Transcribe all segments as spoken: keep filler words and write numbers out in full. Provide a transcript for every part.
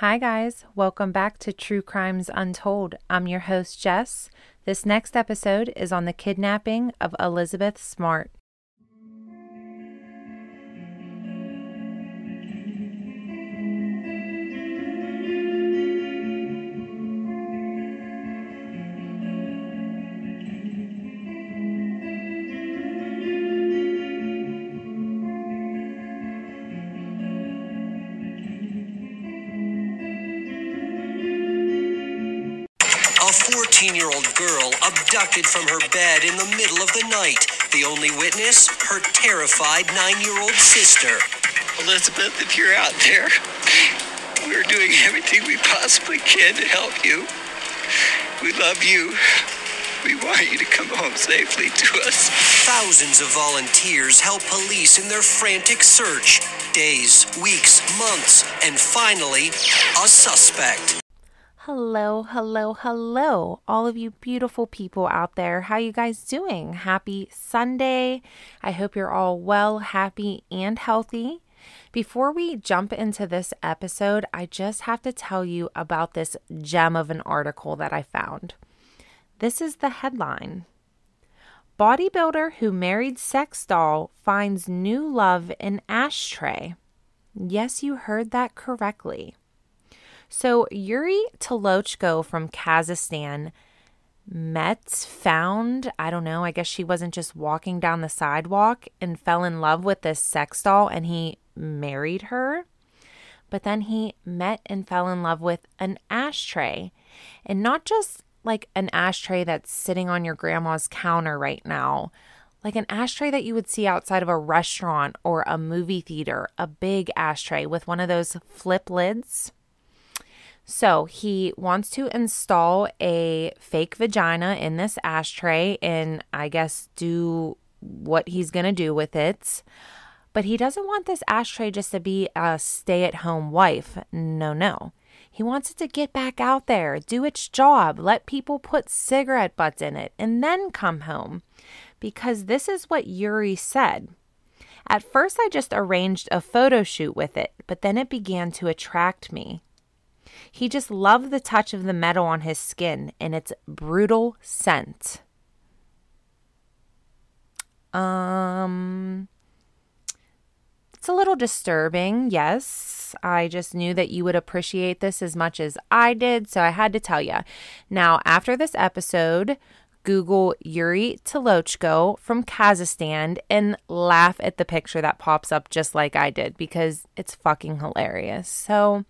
Hi guys, welcome back to True Crimes Untold. I'm your host Jess. This next episode is on the kidnapping of Elizabeth Smart. Girl abducted from her bed in the middle of the night. The only witness, her terrified nine-year-old sister. Elizabeth, if you're out there, we're doing everything we possibly can to help you. We love you. We want you to come home safely to us. Thousands of volunteers help police in their frantic search. Days, weeks, months, and finally, a suspect. Hello, hello, hello, all of you beautiful people out there. How you guys doing? Happy Sunday. I hope you're all well, happy, and healthy. Before we jump into this episode, I just have to tell you about this gem of an article that I found. This is the headline. Bodybuilder who married sex doll finds new love in ashtray. Yes, you heard that correctly. So Yuri Tolochko from Kazakhstan met, found, I don't know, I guess she wasn't just walking down the sidewalk and fell in love with this sex doll and he married her. But then he met and fell in love with an ashtray. And not just like an ashtray that's sitting on your grandma's counter right now. Like an ashtray that you would see outside of a restaurant or a movie theater. A big ashtray with one of those flip lids. So he wants to install a fake vagina in this ashtray and I guess do what he's going to do with it. But he doesn't want this ashtray just to be a stay-at-home wife. No, no. He wants it to get back out there, do its job, let people put cigarette butts in it, and then come home. Because this is what Yuri said. At first, I just arranged a photo shoot with it, but then it began to attract me. He just loved the touch of the metal on his skin and its brutal scent. Um, it's a little disturbing, yes. I just knew that you would appreciate this as much as I did, so I had to tell you. Now, after this episode, Google Yuri Tolochko from Kazakhstan and laugh at the picture that pops up just like I did because it's fucking hilarious. So,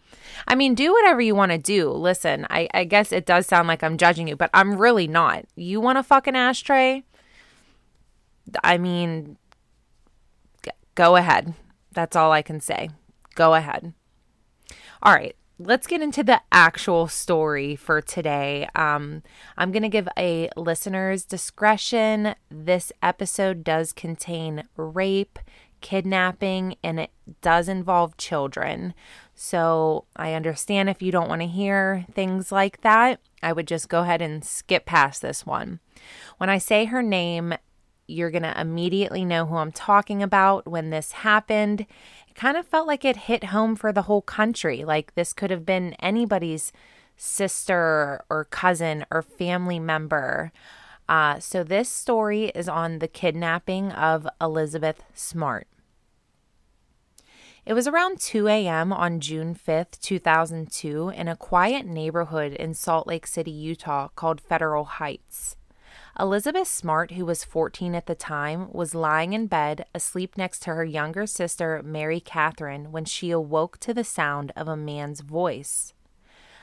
I mean, do whatever you want to do. Listen, I, I guess it does sound like I'm judging you, but I'm really not. You want a fucking ashtray? I mean, g- go ahead. That's all I can say. Go ahead. All right. Let's get into the actual story for today. Um, I'm going to give a listener's discretion. This episode does contain rape, kidnapping, and it does involve children. So I understand if you don't want to hear things like that. I would just go ahead and skip past this one. When I say her name, you're going to immediately know who I'm talking about. When this happened, it kind of felt like it hit home for the whole country. Like this could have been anybody's sister or cousin or family member. Uh, so this story is on the kidnapping of Elizabeth Smart. It was around two a.m. on June fifth, two thousand two in a quiet neighborhood in Salt Lake City, Utah called Federal Heights. Elizabeth Smart, who was fourteen at the time, was lying in bed asleep next to her younger sister, Mary Catherine, when she awoke to the sound of a man's voice.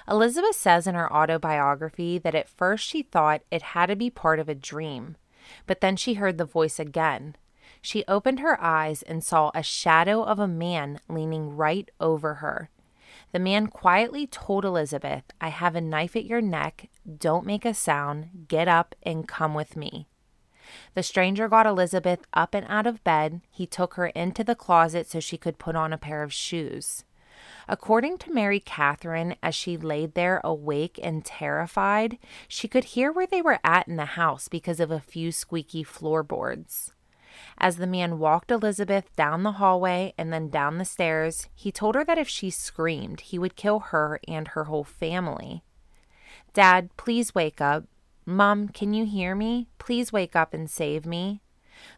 Elizabeth says in her autobiography that at first she thought it had to be part of a dream, but then she heard the voice again. She opened her eyes and saw a shadow of a man leaning right over her. The man quietly told Elizabeth, "I have a knife at your neck. Don't make a sound. Get up and come with me." The stranger got Elizabeth up and out of bed. He took her into the closet so she could put on a pair of shoes. According to Mary Catherine, as she laid there awake and terrified, she could hear where they were at in the house because of a few squeaky floorboards. As the man walked Elizabeth down the hallway and then down the stairs, he told her that if she screamed, he would kill her and her whole family. "Dad, please wake up. Mom, can you hear me? Please wake up and save me."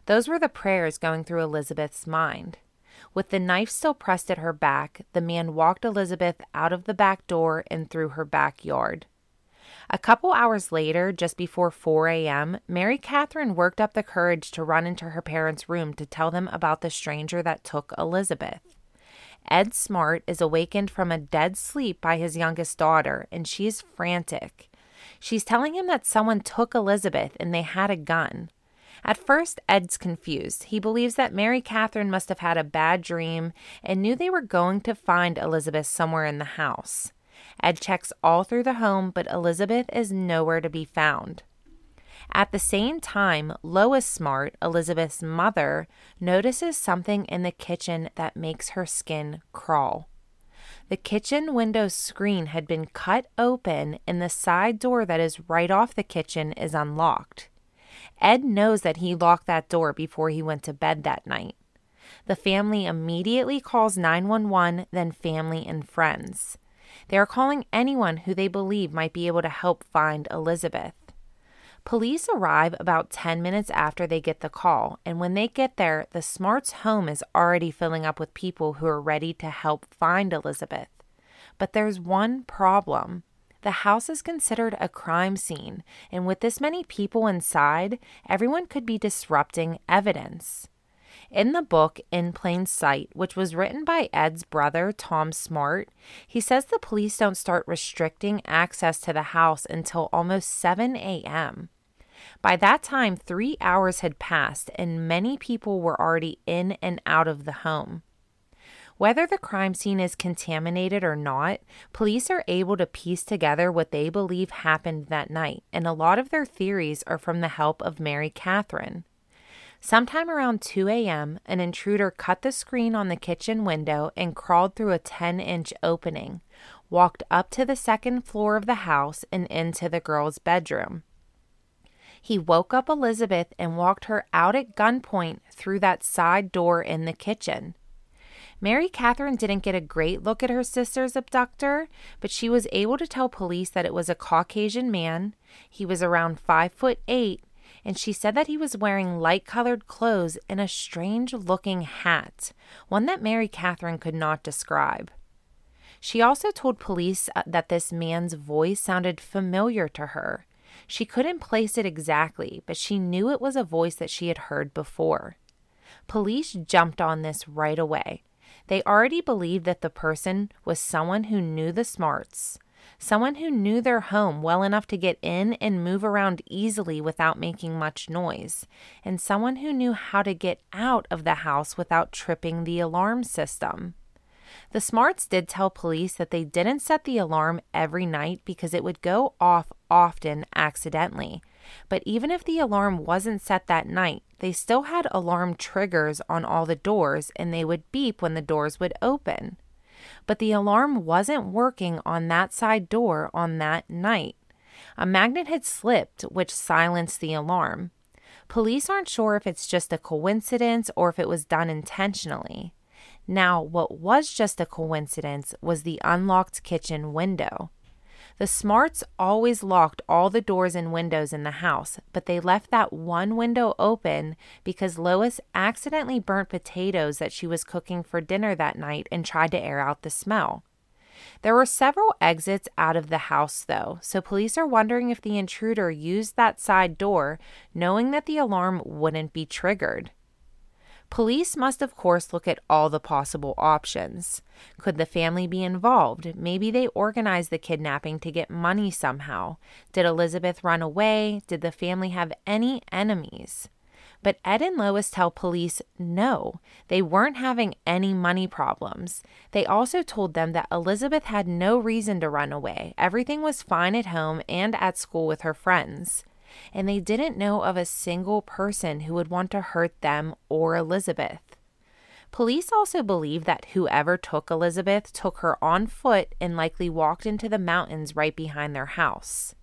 Those were the prayers going through Elizabeth's mind. With the knife still pressed at her back, the man walked Elizabeth out of the back door and through her backyard. A couple hours later, just before four a.m., Mary Catherine worked up the courage to run into her parents' room to tell them about the stranger that took Elizabeth. Ed Smart is awakened from a dead sleep by his youngest daughter, and she's frantic. She's telling him that someone took Elizabeth and they had a gun. At first, Ed's confused. He believes that Mary Catherine must have had a bad dream and knew they were going to find Elizabeth somewhere in the house. Ed checks all through the home, but Elizabeth is nowhere to be found. At the same time, Lois Smart, Elizabeth's mother, notices something in the kitchen that makes her skin crawl. The kitchen window screen had been cut open and the side door that is right off the kitchen is unlocked. Ed knows that he locked that door before he went to bed that night. The family immediately calls nine one one, then family and friends. They are calling anyone who they believe might be able to help find Elizabeth. Police arrive about ten minutes after they get the call, and when they get there, the Smarts' home is already filling up with people who are ready to help find Elizabeth. But there's one problem. The house is considered a crime scene, and with this many people inside, everyone could be disrupting evidence. In the book, In Plain Sight, which was written by Ed's brother, Tom Smart, he says the police don't start restricting access to the house until almost seven a.m. By that time, three hours had passed, and many people were already in and out of the home. Whether the crime scene is contaminated or not, police are able to piece together what they believe happened that night, and a lot of their theories are from the help of Mary Catherine. Sometime around two a.m., an intruder cut the screen on the kitchen window and crawled through a ten-inch opening, walked up to the second floor of the house and into the girl's bedroom. He woke up Elizabeth and walked her out at gunpoint through that side door in the kitchen. Mary Catherine didn't get a great look at her sister's abductor, but she was able to tell police that it was a Caucasian man. He was around five foot eight, and she said that he was wearing light-colored clothes and a strange-looking hat, one that Mary Catherine could not describe. She also told police that this man's voice sounded familiar to her. She couldn't place it exactly, but she knew it was a voice that she had heard before. Police jumped on this right away. They already believed that the person was someone who knew the Smarts, someone who knew their home well enough to get in and move around easily without making much noise, and someone who knew how to get out of the house without tripping the alarm system. The Smarts did tell police that they didn't set the alarm every night because it would go off often accidentally. But even if the alarm wasn't set that night, they still had alarm triggers on all the doors and they would beep when the doors would open. But the alarm wasn't working on that side door on that night. A magnet had slipped, which silenced the alarm. Police aren't sure if it's just a coincidence or if it was done intentionally. Now, what was just a coincidence was the unlocked kitchen window. The Smarts always locked all the doors and windows in the house, but they left that one window open because Lois accidentally burnt potatoes that she was cooking for dinner that night and tried to air out the smell. There were several exits out of the house, though, so police are wondering if the intruder used that side door, knowing that the alarm wouldn't be triggered. Police must, of course, look at all the possible options. Could the family be involved? Maybe they organized the kidnapping to get money somehow. Did Elizabeth run away? Did the family have any enemies? But Ed and Lois tell police no, they weren't having any money problems. They also told them that Elizabeth had no reason to run away. Everything was fine at home and at school with her friends. And they didn't know of a single person who would want to hurt them or Elizabeth. Police also believe that whoever took Elizabeth took her on foot and likely walked into the mountains right behind their house.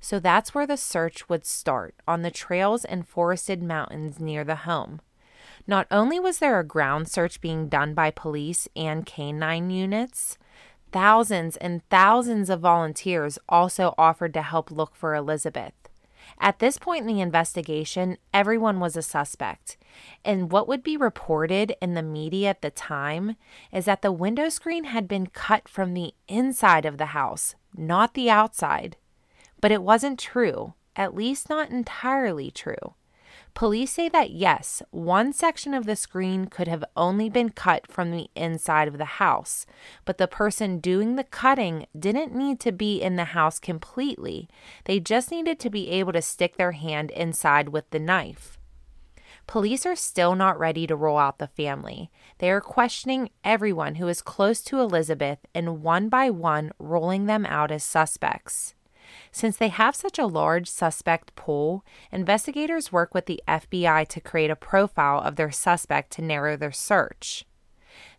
So that's where the search would start, on the trails and forested mountains near the home. Not only was there a ground search being done by police and canine units, thousands and thousands of volunteers also offered to help look for Elizabeth. At this point in the investigation, everyone was a suspect. And what would be reported in the media at the time is that the window screen had been cut from the inside of the house, not the outside. But it wasn't true, at least not entirely true. Police say that yes, one section of the screen could have only been cut from the inside of the house, but the person doing the cutting didn't need to be in the house completely. They just needed to be able to stick their hand inside with the knife. Police are still not ready to rule out the family. They are questioning everyone who is close to Elizabeth and one by one ruling them out as suspects. Since they have such a large suspect pool, investigators work with the F B I to create a profile of their suspect to narrow their search.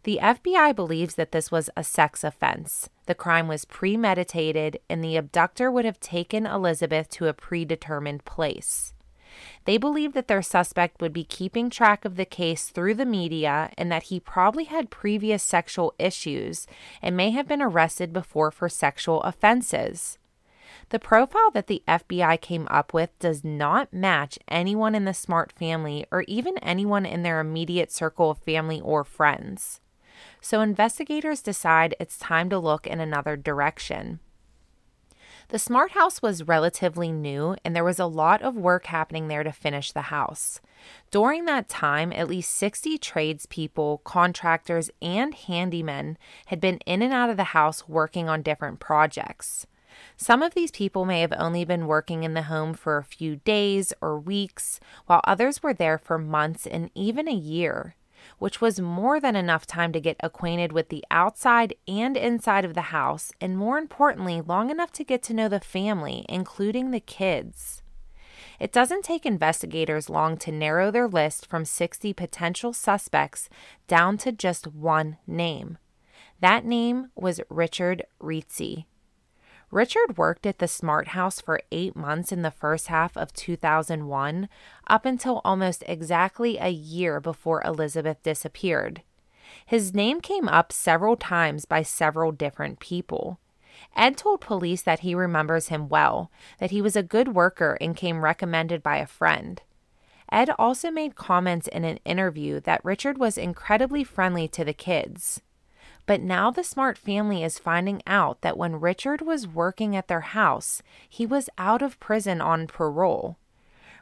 The F B I believes that this was a sex offense. The crime was premeditated, and the abductor would have taken Elizabeth to a predetermined place. They believe that their suspect would be keeping track of the case through the media and that he probably had previous sexual issues and may have been arrested before for sexual offenses. The profile that the F B I came up with does not match anyone in the Smart family or even anyone in their immediate circle of family or friends. So investigators decide it's time to look in another direction. The Smart house was relatively new, and there was a lot of work happening there to finish the house. During that time, at least sixty tradespeople, contractors, and handymen had been in and out of the house working on different projects. Some of these people may have only been working in the home for a few days or weeks, while others were there for months and even a year, which was more than enough time to get acquainted with the outside and inside of the house, and more importantly, long enough to get to know the family, including the kids. It doesn't take investigators long to narrow their list from sixty potential suspects down to just one name. That name was Richard Ricci. Richard worked at the Smart house for eight months in the first half of two thousand one, up until almost exactly a year before Elizabeth disappeared. His name came up several times by several different people. Ed told police that he remembers him well, that he was a good worker and came recommended by a friend. Ed also made comments in an interview that Richard was incredibly friendly to the kids. But now the Smart family is finding out that when Richard was working at their house, he was out of prison on parole.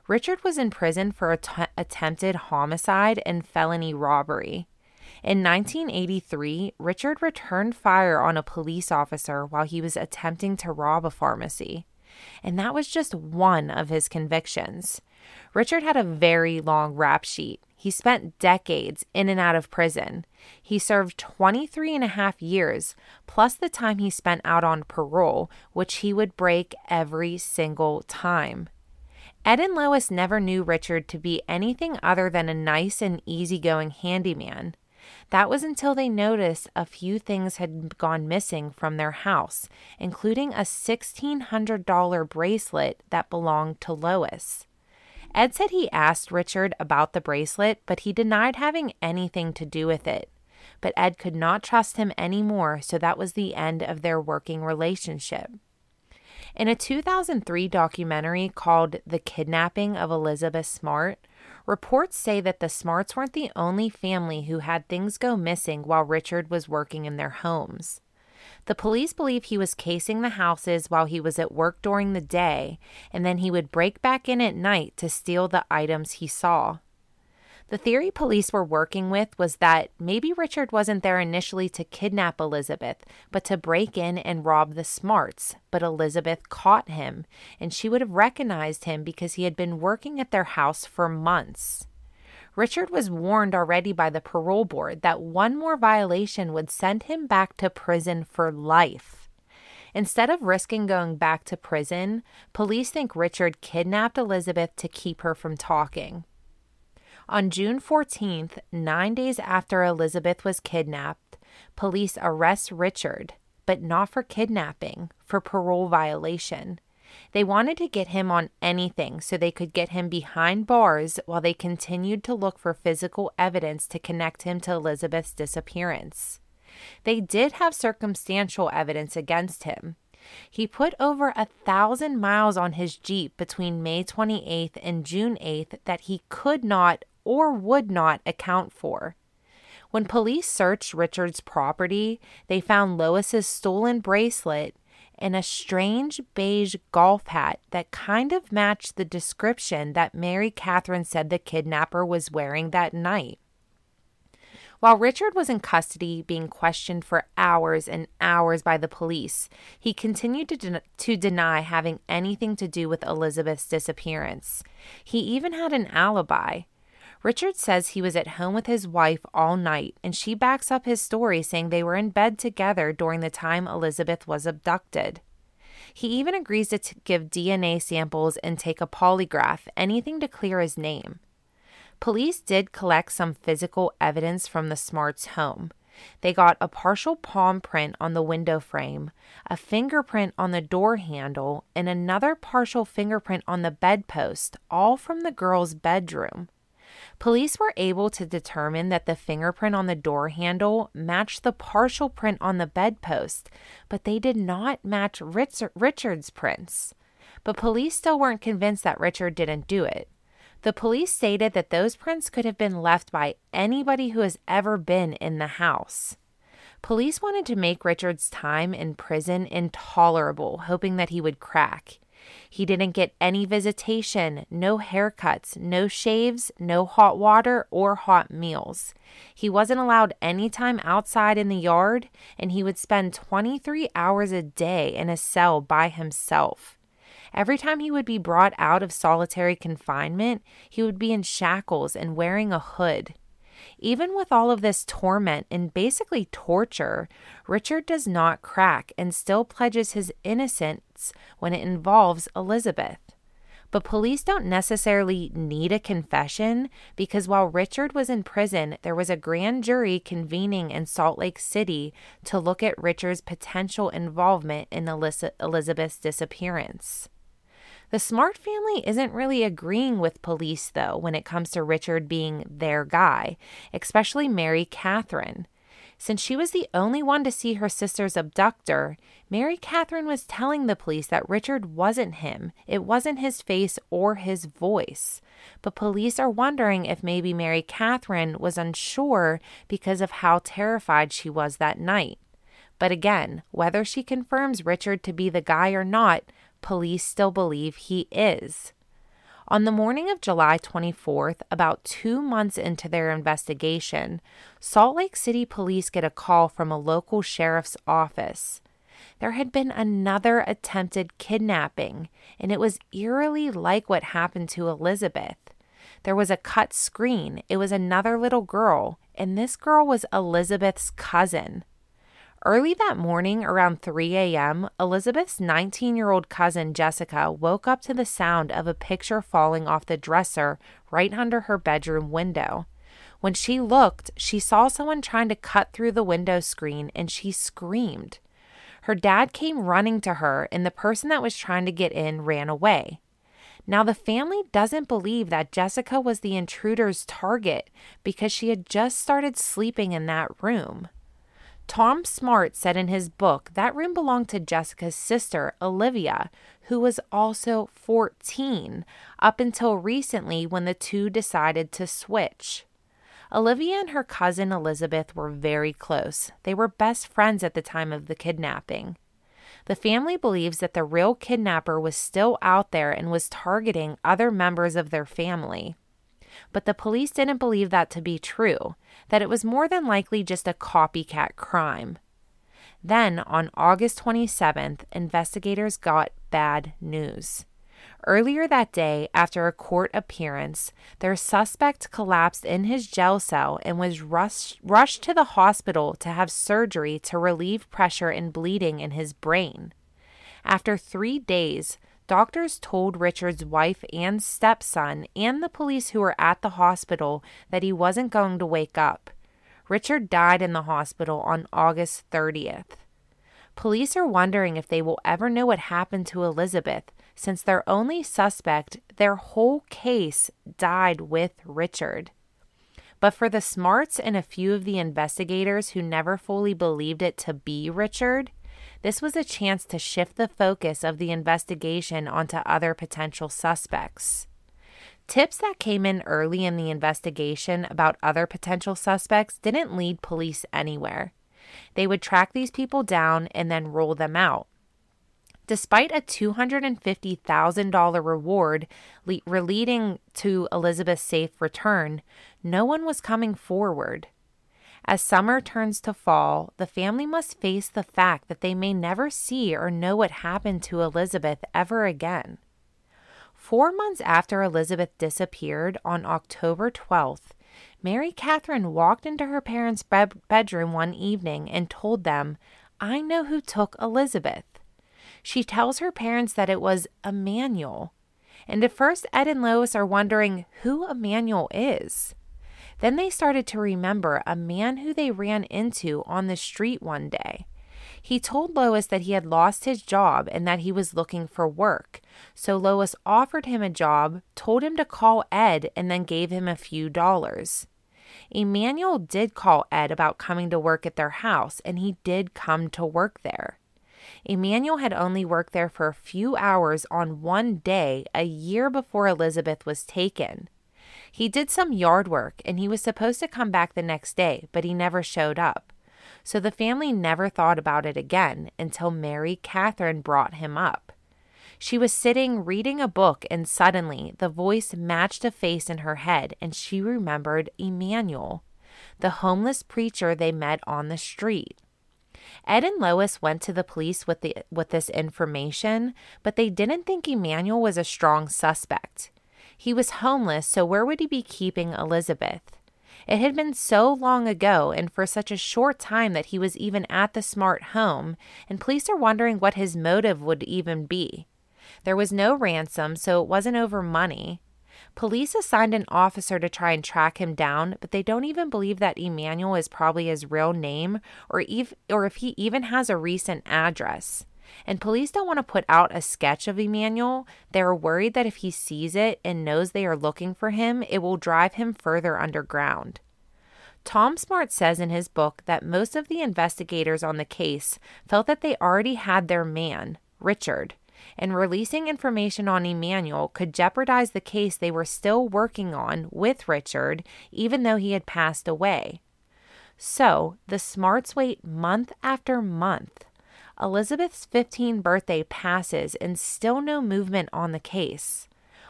Richard was in prison for att- attempted homicide and felony robbery. In nineteen eighty-three, Richard returned fire on a police officer while he was attempting to rob a pharmacy. And that was just one of his convictions. Richard had a very long rap sheet. He spent decades in and out of prison. He served twenty-three and a half years, plus the time he spent out on parole, which he would break every single time. Ed and Lois never knew Richard to be anything other than a nice and easygoing handyman. That was until they noticed a few things had gone missing from their house, including a sixteen hundred dollars bracelet that belonged to Lois. Ed said he asked Richard about the bracelet, but he denied having anything to do with it. But Ed could not trust him anymore, so that was the end of their working relationship. In a two thousand three documentary called The Kidnapping of Elizabeth Smart, reports say that the Smarts weren't the only family who had things go missing while Richard was working in their homes. The police believe he was casing the houses while he was at work during the day, and then he would break back in at night to steal the items he saw. The theory police were working with was that maybe Richard wasn't there initially to kidnap Elizabeth, but to break in and rob the Smarts, but Elizabeth caught him, and she would have recognized him because he had been working at their house for months. Richard was warned already by the parole board that one more violation would send him back to prison for life. Instead of risking going back to prison, police think Richard kidnapped Elizabeth to keep her from talking. On June fourteenth, nine days after Elizabeth was kidnapped, police arrest Richard, but not for kidnapping, for parole violation. They wanted to get him on anything so they could get him behind bars while they continued to look for physical evidence to connect him to Elizabeth's disappearance. They did have circumstantial evidence against him. He put over a thousand miles on his Jeep between May twenty-eighth and June eighth that he could not or would not account for. When police searched Richard's property, they found Lois's stolen bracelet and a strange beige golf hat that kind of matched the description that Mary Catherine said the kidnapper was wearing that night. While Richard was in custody, being questioned for hours and hours by the police, he continued to, den- to deny having anything to do with Elizabeth's disappearance. He even had an alibi. Richard says he was at home with his wife all night, and she backs up his story saying they were in bed together during the time Elizabeth was abducted. He even agrees to t- give D N A samples and take a polygraph, anything to clear his name. Police did collect some physical evidence from the Smarts' home. They got a partial palm print on the window frame, a fingerprint on the door handle, and another partial fingerprint on the bedpost, all from the girl's bedroom. Police were able to determine that the fingerprint on the door handle matched the partial print on the bedpost, but they did not match Richard's prints. But police still weren't convinced that Richard didn't do it. The police stated that those prints could have been left by anybody who has ever been in the house. Police wanted to make Richard's time in prison intolerable, hoping that he would crack. He didn't get any visitation, no haircuts, no shaves, no hot water or hot meals. He wasn't allowed any time outside in the yard, and he would spend twenty-three hours a day in a cell by himself. Every time he would be brought out of solitary confinement, he would be in shackles and wearing a hood. Even with all of this torment and basically torture, Richard does not crack and still pledges his innocence when it involves Elizabeth. But police don't necessarily need a confession because while Richard was in prison, there was a grand jury convening in Salt Lake City to look at Richard's potential involvement in Elizabeth's disappearance. The Smart family isn't really agreeing with police, though, when it comes to Richard being their guy, especially Mary Catherine. Since she was the only one to see her sister's abductor, Mary Catherine was telling the police that Richard wasn't him. It wasn't his face or his voice. But police are wondering if maybe Mary Catherine was unsure because of how terrified she was that night. But again, whether she confirms Richard to be the guy or not, police still believe he is. On the morning of July twenty-fourth, about two months into their investigation, Salt Lake City police get a call from a local sheriff's office. There had been another attempted kidnapping, and it was eerily like what happened to Elizabeth. There was a cut screen. It was another little girl, and this girl was Elizabeth's cousin. Early that morning, around three a.m., Elizabeth's nineteen-year-old cousin, Jessica, woke up to the sound of a picture falling off the dresser right under her bedroom window. When she looked, she saw someone trying to cut through the window screen, and she screamed. Her dad came running to her, and the person that was trying to get in ran away. Now, the family doesn't believe that Jessica was the intruder's target because she had just started sleeping in that room. Tom Smart said in his book that room belonged to Jessica's sister, Olivia, who was also fourteen, up until recently when the two decided to switch. Olivia and her cousin Elizabeth were very close. They were best friends at the time of the kidnapping. The family believes that the real kidnapper was still out there and was targeting other members of their family. But the police didn't believe that to be true, that it was more than likely just a copycat crime. Then, on August twenty-seventh, investigators got bad news. Earlier that day, after a court appearance, their suspect collapsed in his jail cell and was rushed, rushed to the hospital to have surgery to relieve pressure and bleeding in his brain. After three days, doctors told Richard's wife and stepson and the police who were at the hospital that he wasn't going to wake up. Richard died in the hospital on August thirtieth. Police are wondering if they will ever know what happened to Elizabeth, since their only suspect, their whole case died with Richard. But for the Smarts and a few of the investigators who never fully believed it to be Richard, this was a chance to shift the focus of the investigation onto other potential suspects. Tips that came in early in the investigation about other potential suspects didn't lead police anywhere. They would track these people down and then rule them out. Despite a two hundred fifty thousand dollars reward le- leading to Elizabeth's safe return, no one was coming forward. As summer turns to fall, the family must face the fact that they may never see or know what happened to Elizabeth ever again. Four months after Elizabeth disappeared, on October twelfth, Mary Catherine walked into her parents' bed- bedroom one evening and told them, "I know who took Elizabeth." She tells her parents that it was Emmanuel. And at first, Ed and Lois are wondering who Emmanuel is. Then they started to remember a man who they ran into on the street one day. He told Lois that he had lost his job and that he was looking for work. So Lois offered him a job, told him to call Ed, and then gave him a few dollars. Emmanuel did call Ed about coming to work at their house, and he did come to work there. Emmanuel had only worked there for a few hours on one day a year before Elizabeth was taken. He did some yard work, and he was supposed to come back the next day, but he never showed up. So the family never thought about it again until Mary Catherine brought him up. She was sitting reading a book, and suddenly the voice matched a face in her head, and she remembered Emmanuel, the homeless preacher they met on the street. Ed and Lois went to the police with the with this information, but they didn't think Emmanuel was a strong suspect. He was homeless, so where would he be keeping Elizabeth? It had been so long ago and for such a short time that he was even at the Smart home, and police are wondering what his motive would even be. There was no ransom, so it wasn't over money. Police assigned an officer to try and track him down, but they don't even believe that Emmanuel is probably his real name or if, or if he even has a recent address. And police don't want to put out a sketch of Emmanuel. They're worried that if he sees it and knows they are looking for him, it will drive him further underground. Tom Smart says in his book that most of the investigators on the case felt that they already had their man, Richard, and releasing information on Emmanuel could jeopardize the case they were still working on with Richard, even though he had passed away. So, the Smarts wait month after month. Elizabeth's fifteenth birthday passes and still no movement on the case.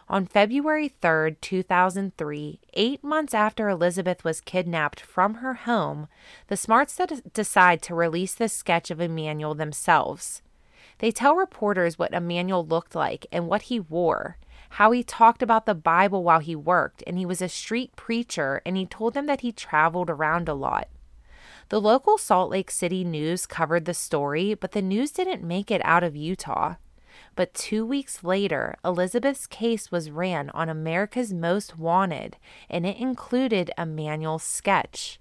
On February third, two thousand three, eight months after Elizabeth was kidnapped from her home, the Smarts de- decide to release the sketch of Emmanuel themselves. They tell reporters what Emmanuel looked like and what he wore, how he talked about the Bible while he worked, and he was a street preacher, and he told them that he traveled around a lot. The local Salt Lake City news covered the story, but the news didn't make it out of Utah. But two weeks later, Elizabeth's case was ran on America's Most Wanted, and it included Emmanuel's sketch.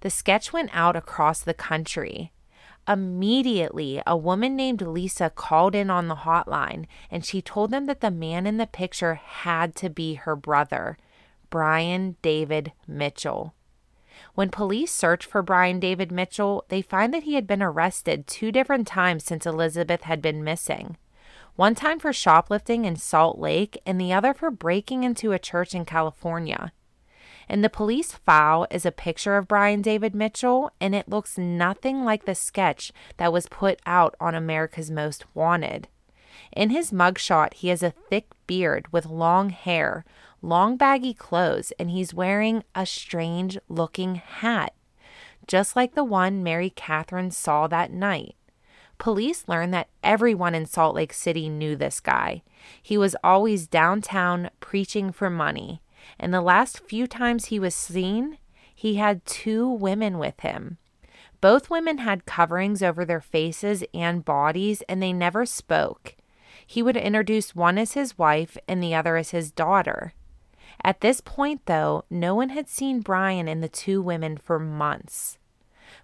The sketch went out across the country. Immediately, a woman named Lisa called in on the hotline, and she told them that the man in the picture had to be her brother, Brian David Mitchell. When police search for Brian David Mitchell, they find that he had been arrested two different times since Elizabeth had been missing. One time for shoplifting in Salt Lake, and the other for breaking into a church in California. In the police file is a picture of Brian David Mitchell, and it looks nothing like the sketch that was put out on America's Most Wanted. In his mugshot, he has a thick beard with long hair, long baggy clothes, and he's wearing a strange-looking hat, just like the one Mary Catherine saw that night. Police learned that everyone in Salt Lake City knew this guy. He was always downtown preaching for money. And the last few times he was seen, he had two women with him. Both women had coverings over their faces and bodies, and they never spoke. He would introduce one as his wife and the other as his daughter. At this point, though, no one had seen Brian and the two women for months.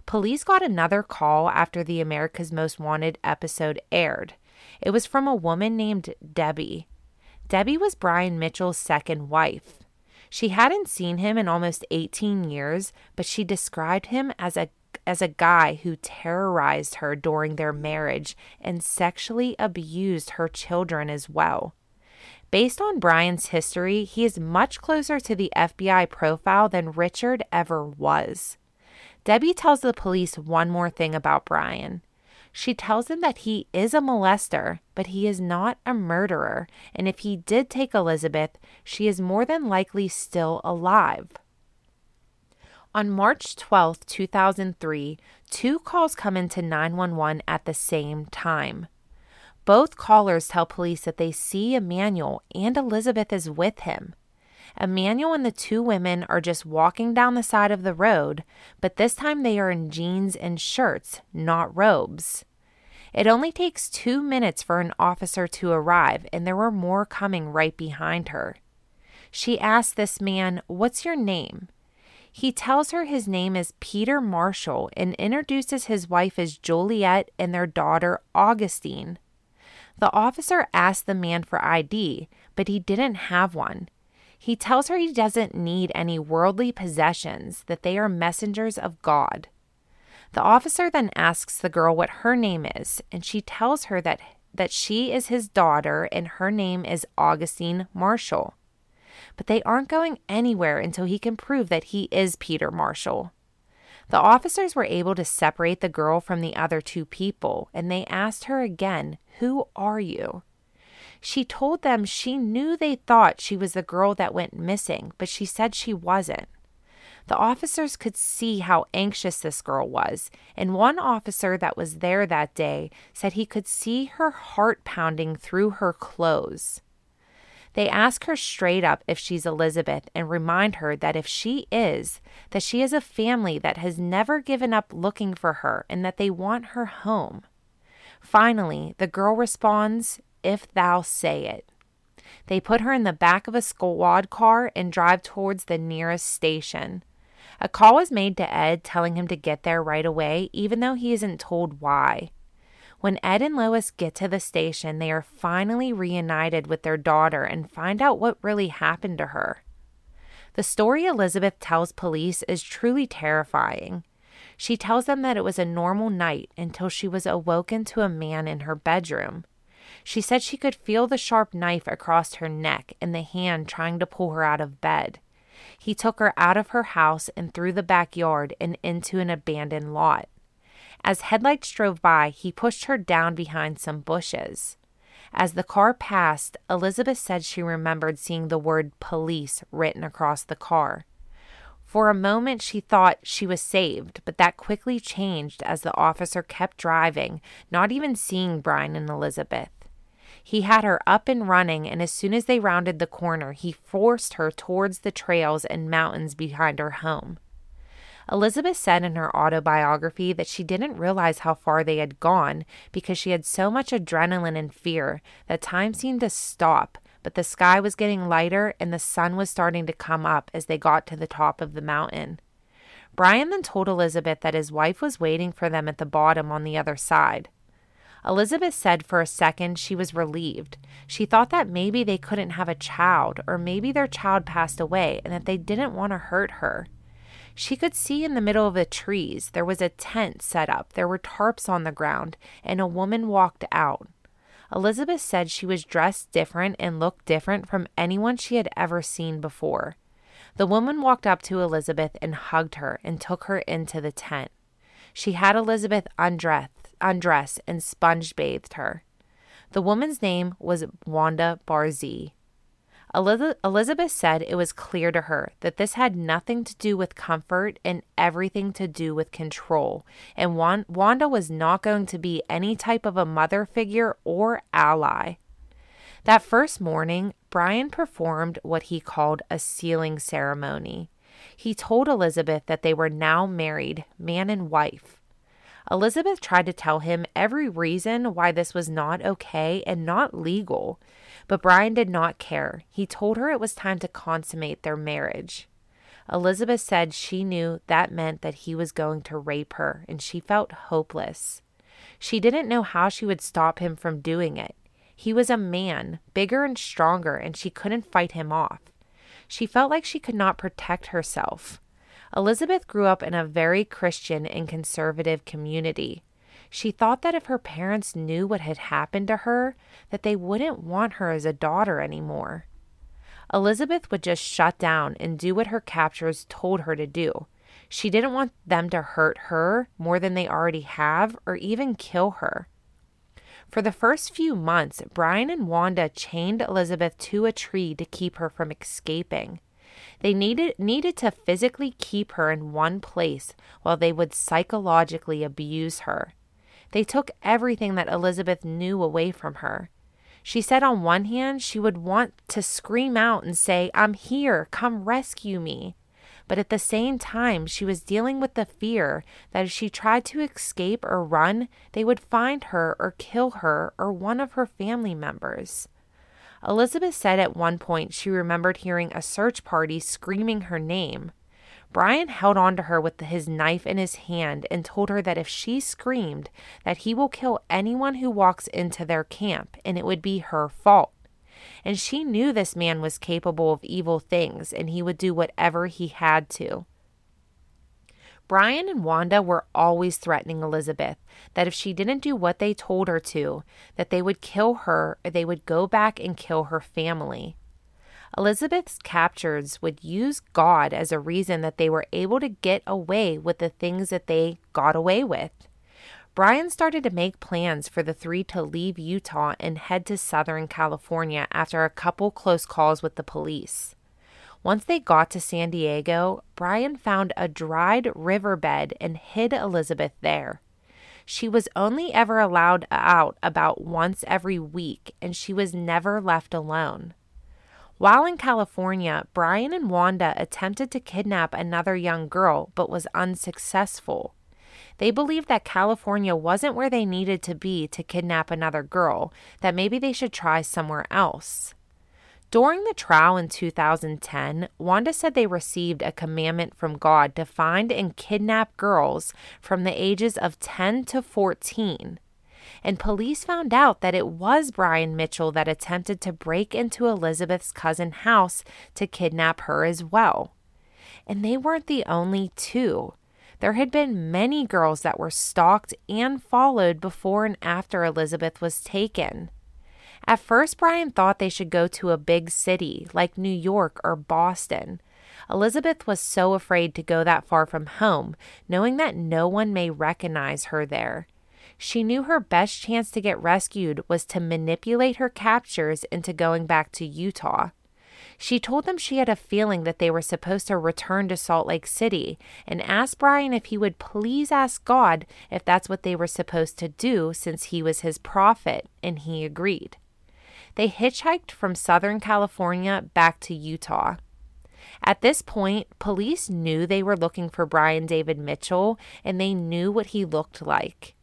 Police got another call after the America's Most Wanted episode aired. It was from a woman named Debbie. Debbie was Brian Mitchell's second wife. She hadn't seen him in almost eighteen years, but she described him as a as a guy who terrorized her during their marriage and sexually abused her children as well. Based on Brian's history, he is much closer to the F B I profile than Richard ever was. Debbie tells the police one more thing about Brian. She tells them that he is a molester, but he is not a murderer, and if he did take Elizabeth, she is more than likely still alive. On March twelfth, two thousand three, two calls come into nine one one at the same time. Both callers tell police that they see Emmanuel and Elizabeth is with him. Emmanuel and the two women are just walking down the side of the road, but this time they are in jeans and shirts, not robes. It only takes two minutes for an officer to arrive, and there were more coming right behind her. She asks this man, "What's your name?" He tells her his name is Peter Marshall and introduces his wife as Juliette and their daughter Augustine. The officer asked the man for I D, but he didn't have one. He tells her he doesn't need any worldly possessions, that they are messengers of God. The officer then asks the girl what her name is, and she tells her that, that she is his daughter and her name is Augustine Marshall. But they aren't going anywhere until he can prove that he is Peter Marshall. The officers were able to separate the girl from the other two people, and they asked her again, "Who are you?" She told them she knew they thought she was the girl that went missing, but she said she wasn't. The officers could see how anxious this girl was, and one officer that was there that day said he could see her heart pounding through her clothes. They ask her straight up if she's Elizabeth and remind her that if she is, that she has a family that has never given up looking for her and that they want her home. Finally, the girl responds, "If thou say it." They put her in the back of a squad car and drive towards the nearest station. A call is made to Ed telling him to get there right away, even though he isn't told why. When Ed and Lois get to the station, they are finally reunited with their daughter and find out what really happened to her. The story Elizabeth tells police is truly terrifying. She tells them that it was a normal night until she was awoken to a man in her bedroom. She said she could feel the sharp knife across her neck and the hand trying to pull her out of bed. He took her out of her house and through the backyard and into an abandoned lot. As headlights drove by, he pushed her down behind some bushes. As the car passed, Elizabeth said she remembered seeing the word police written across the car. For a moment, she thought she was saved, but that quickly changed as the officer kept driving, not even seeing Brian and Elizabeth. He had her up and running, and as soon as they rounded the corner, he forced her towards the trails and mountains behind her home. Elizabeth said in her autobiography that she didn't realize how far they had gone because she had so much adrenaline and fear that time seemed to stop, but the sky was getting lighter and the sun was starting to come up as they got to the top of the mountain. Brian then told Elizabeth that his wife was waiting for them at the bottom on the other side. Elizabeth said for a second she was relieved. She thought that maybe they couldn't have a child, or maybe their child passed away and that they didn't want to hurt her. She could see in the middle of the trees there was a tent set up, there were tarps on the ground, and a woman walked out. Elizabeth said she was dressed different and looked different from anyone she had ever seen before. The woman walked up to Elizabeth and hugged her and took her into the tent. She had Elizabeth undress, undress and sponge bathed her. The woman's name was Wanda Barzee. Elizabeth said it was clear to her that this had nothing to do with comfort and everything to do with control, and Wanda was not going to be any type of a mother figure or ally. That first morning, Brian performed what he called a sealing ceremony. He told Elizabeth that they were now married, man and wife. Elizabeth tried to tell him every reason why this was not okay and not legal, but Brian did not care. He told her it was time to consummate their marriage. Elizabeth said she knew that meant that he was going to rape her, and she felt hopeless. She didn't know how she would stop him from doing it. He was a man, bigger and stronger, and she couldn't fight him off. She felt like she could not protect herself. Elizabeth grew up in a very Christian and conservative community. She thought that if her parents knew what had happened to her, that they wouldn't want her as a daughter anymore. Elizabeth would just shut down and do what her captors told her to do. She didn't want them to hurt her more than they already have or even kill her. For the first few months, Brian and Wanda chained Elizabeth to a tree to keep her from escaping. They needed, needed to physically keep her in one place while they would psychologically abuse her. They took everything that Elizabeth knew away from her. She said on one hand she would want to scream out and say, "I'm here, come rescue me." But at the same time, she was dealing with the fear that if she tried to escape or run, they would find her or kill her or one of her family members. Elizabeth said at one point she remembered hearing a search party screaming her name. Brian held on to her with his knife in his hand and told her that if she screamed, that he will kill anyone who walks into their camp, and it would be her fault. And she knew this man was capable of evil things, and he would do whatever he had to. Brian and Wanda were always threatening Elizabeth that if she didn't do what they told her to, that they would kill her or they would go back and kill her family. Elizabeth's captors would use God as a reason that they were able to get away with the things that they got away with. Brian started to make plans for the three to leave Utah and head to Southern California after a couple close calls with the police. Once they got to San Diego, Brian found a dried riverbed and hid Elizabeth there. She was only ever allowed out about once every week, and she was never left alone. While in California, Brian and Wanda attempted to kidnap another young girl but was unsuccessful. They believed that California wasn't where they needed to be to kidnap another girl, that maybe they should try somewhere else. During the trial in two thousand ten, Wanda said they received a commandment from God to find and kidnap girls from the ages of ten to fourteen. And police found out that it was Brian Mitchell that attempted to break into Elizabeth's cousin's house to kidnap her as well. And they weren't the only two. There had been many girls that were stalked and followed before and after Elizabeth was taken. At first, Brian thought they should go to a big city like New York or Boston. Elizabeth was so afraid to go that far from home, knowing that no one may recognize her there. She knew her best chance to get rescued was to manipulate her captors into going back to Utah. She told them she had a feeling that they were supposed to return to Salt Lake City and asked Brian if he would please ask God if that's what they were supposed to do since he was his prophet, and he agreed. They hitchhiked from Southern California back to Utah. At this point, police knew they were looking for Brian David Mitchell, and they knew what he looked like.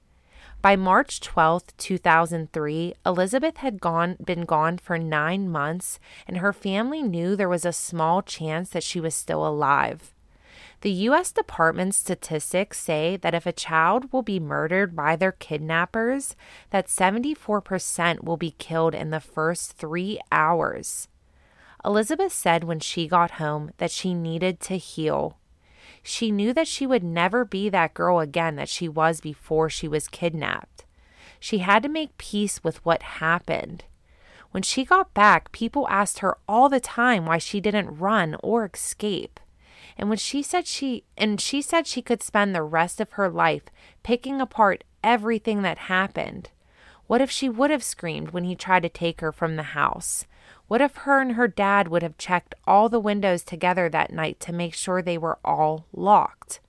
By March twelfth, two thousand three, Elizabeth had gone, been gone for nine months, and her family knew there was a small chance that she was still alive. The U S Department's statistics say that if a child will be murdered by their kidnappers, that seventy-four percent will be killed in the first three hours. Elizabeth said when she got home that she needed to heal. She knew that she would never be that girl again that she was before she was kidnapped. She had to make peace with what happened. When she got back, people asked her all the time why she didn't run or escape. And when she said she and she said she could spend the rest of her life picking apart everything that happened. What if she would have screamed when he tried to take her from the house? What if her and her dad would have checked all the windows together that night to make sure they were all locked?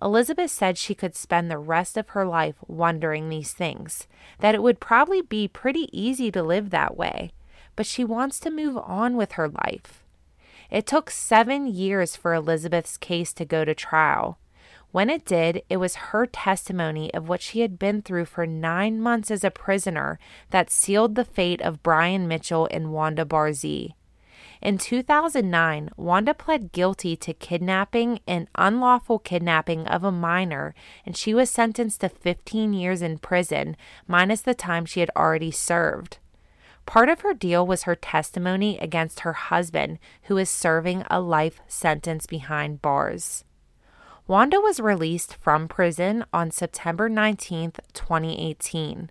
Elizabeth said she could spend the rest of her life wondering these things, that it would probably be pretty easy to live that way, but she wants to move on with her life. It took seven years for Elizabeth's case to go to trial. When it did, it was her testimony of what she had been through for nine months as a prisoner that sealed the fate of Brian Mitchell and Wanda Barzee. In two thousand nine, Wanda pled guilty to kidnapping and unlawful kidnapping of a minor, and she was sentenced to fifteen years in prison, minus the time she had already served. Part of her deal was her testimony against her husband, who is serving a life sentence behind bars. Wanda was released from prison on September nineteenth, twenty eighteen.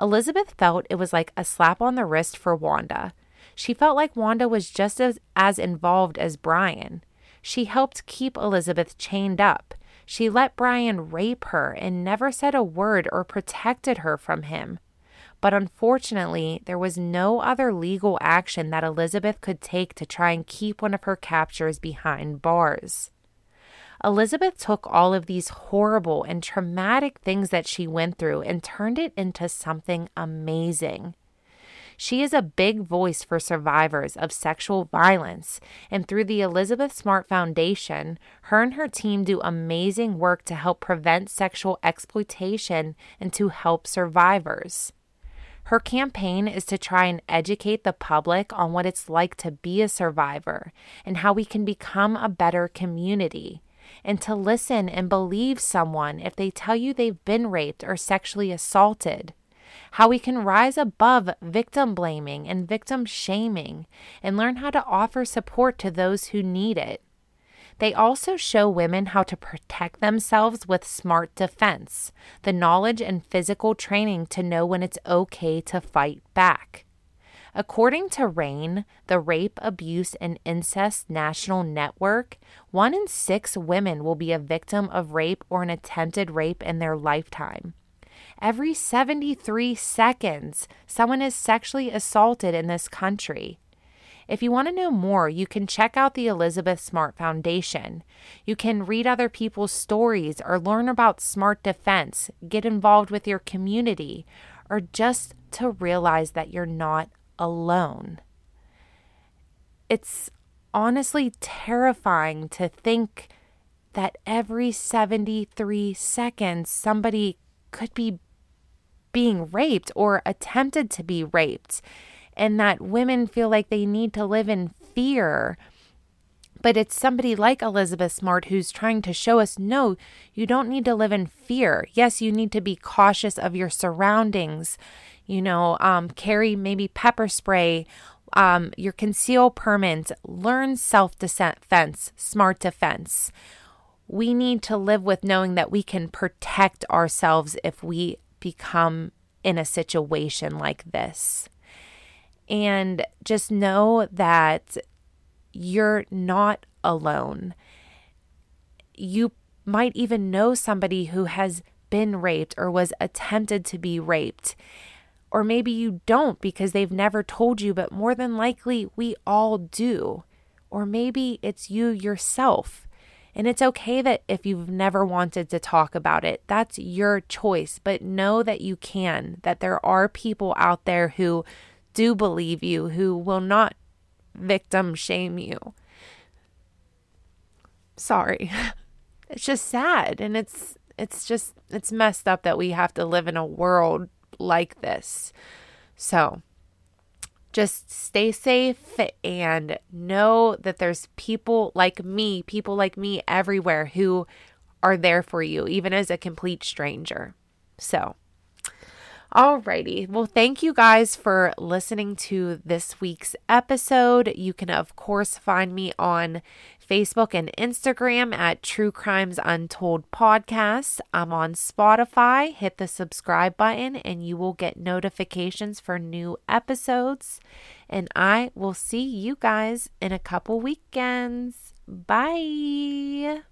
Elizabeth felt it was like a slap on the wrist for Wanda. She felt like Wanda was just as, as involved as Brian. She helped keep Elizabeth chained up. She let Brian rape her and never said a word or protected her from him. But unfortunately, there was no other legal action that Elizabeth could take to try and keep one of her captors behind bars. Elizabeth took all of these horrible and traumatic things that she went through and turned it into something amazing. She is a big voice for survivors of sexual violence, and through the Elizabeth Smart Foundation, her and her team do amazing work to help prevent sexual exploitation and to help survivors. Her campaign is to try and educate the public on what it's like to be a survivor and how we can become a better community, and to listen and believe someone if they tell you they've been raped or sexually assaulted, how we can rise above victim blaming and victim shaming and learn how to offer support to those who need it. They also show women how to protect themselves with smart defense, the knowledge and physical training to know when it's okay to fight back. According to RAINN, the Rape, Abuse, and Incest National Network, one in six women will be a victim of rape or an attempted rape in their lifetime. Every seventy-three seconds, someone is sexually assaulted in this country. If you want to know more, you can check out the Elizabeth Smart Foundation. You can read other people's stories or learn about smart defense, get involved with your community, or just to realize that you're not alone. It's honestly terrifying to think that every seventy-three seconds somebody could be being raped or attempted to be raped, and that women feel like they need to live in fear. But it's somebody like Elizabeth Smart who's trying to show us, no, you don't need to live in fear. Yes, you need to be cautious of your surroundings. You know, um, carry maybe pepper spray, um, your conceal permit, learn self-defense, smart defense. We need to live with knowing that we can protect ourselves if we become in a situation like this. And just know that you're not alone. You might even know somebody who has been raped or was attempted to be raped. Or maybe you don't because they've never told you, but more than likely we all do. Or maybe it's you yourself. And it's okay that if you've never wanted to talk about it, that's your choice. But know that you can, that there are people out there who do believe you, who will not victim shame you. Sorry. It's just sad. And it's, it's just, it's messed up that we have to live in a world like this. So just stay safe and know that there's people like me, people like me everywhere who are there for you, even as a complete stranger. So alrighty. Well, thank you guys for listening to this week's episode. You can, of course, find me on Facebook and Instagram at True Crimes Untold Podcast. I'm on Spotify. Hit the subscribe button and you will get notifications for new episodes. And I will see you guys in a couple weekends. Bye.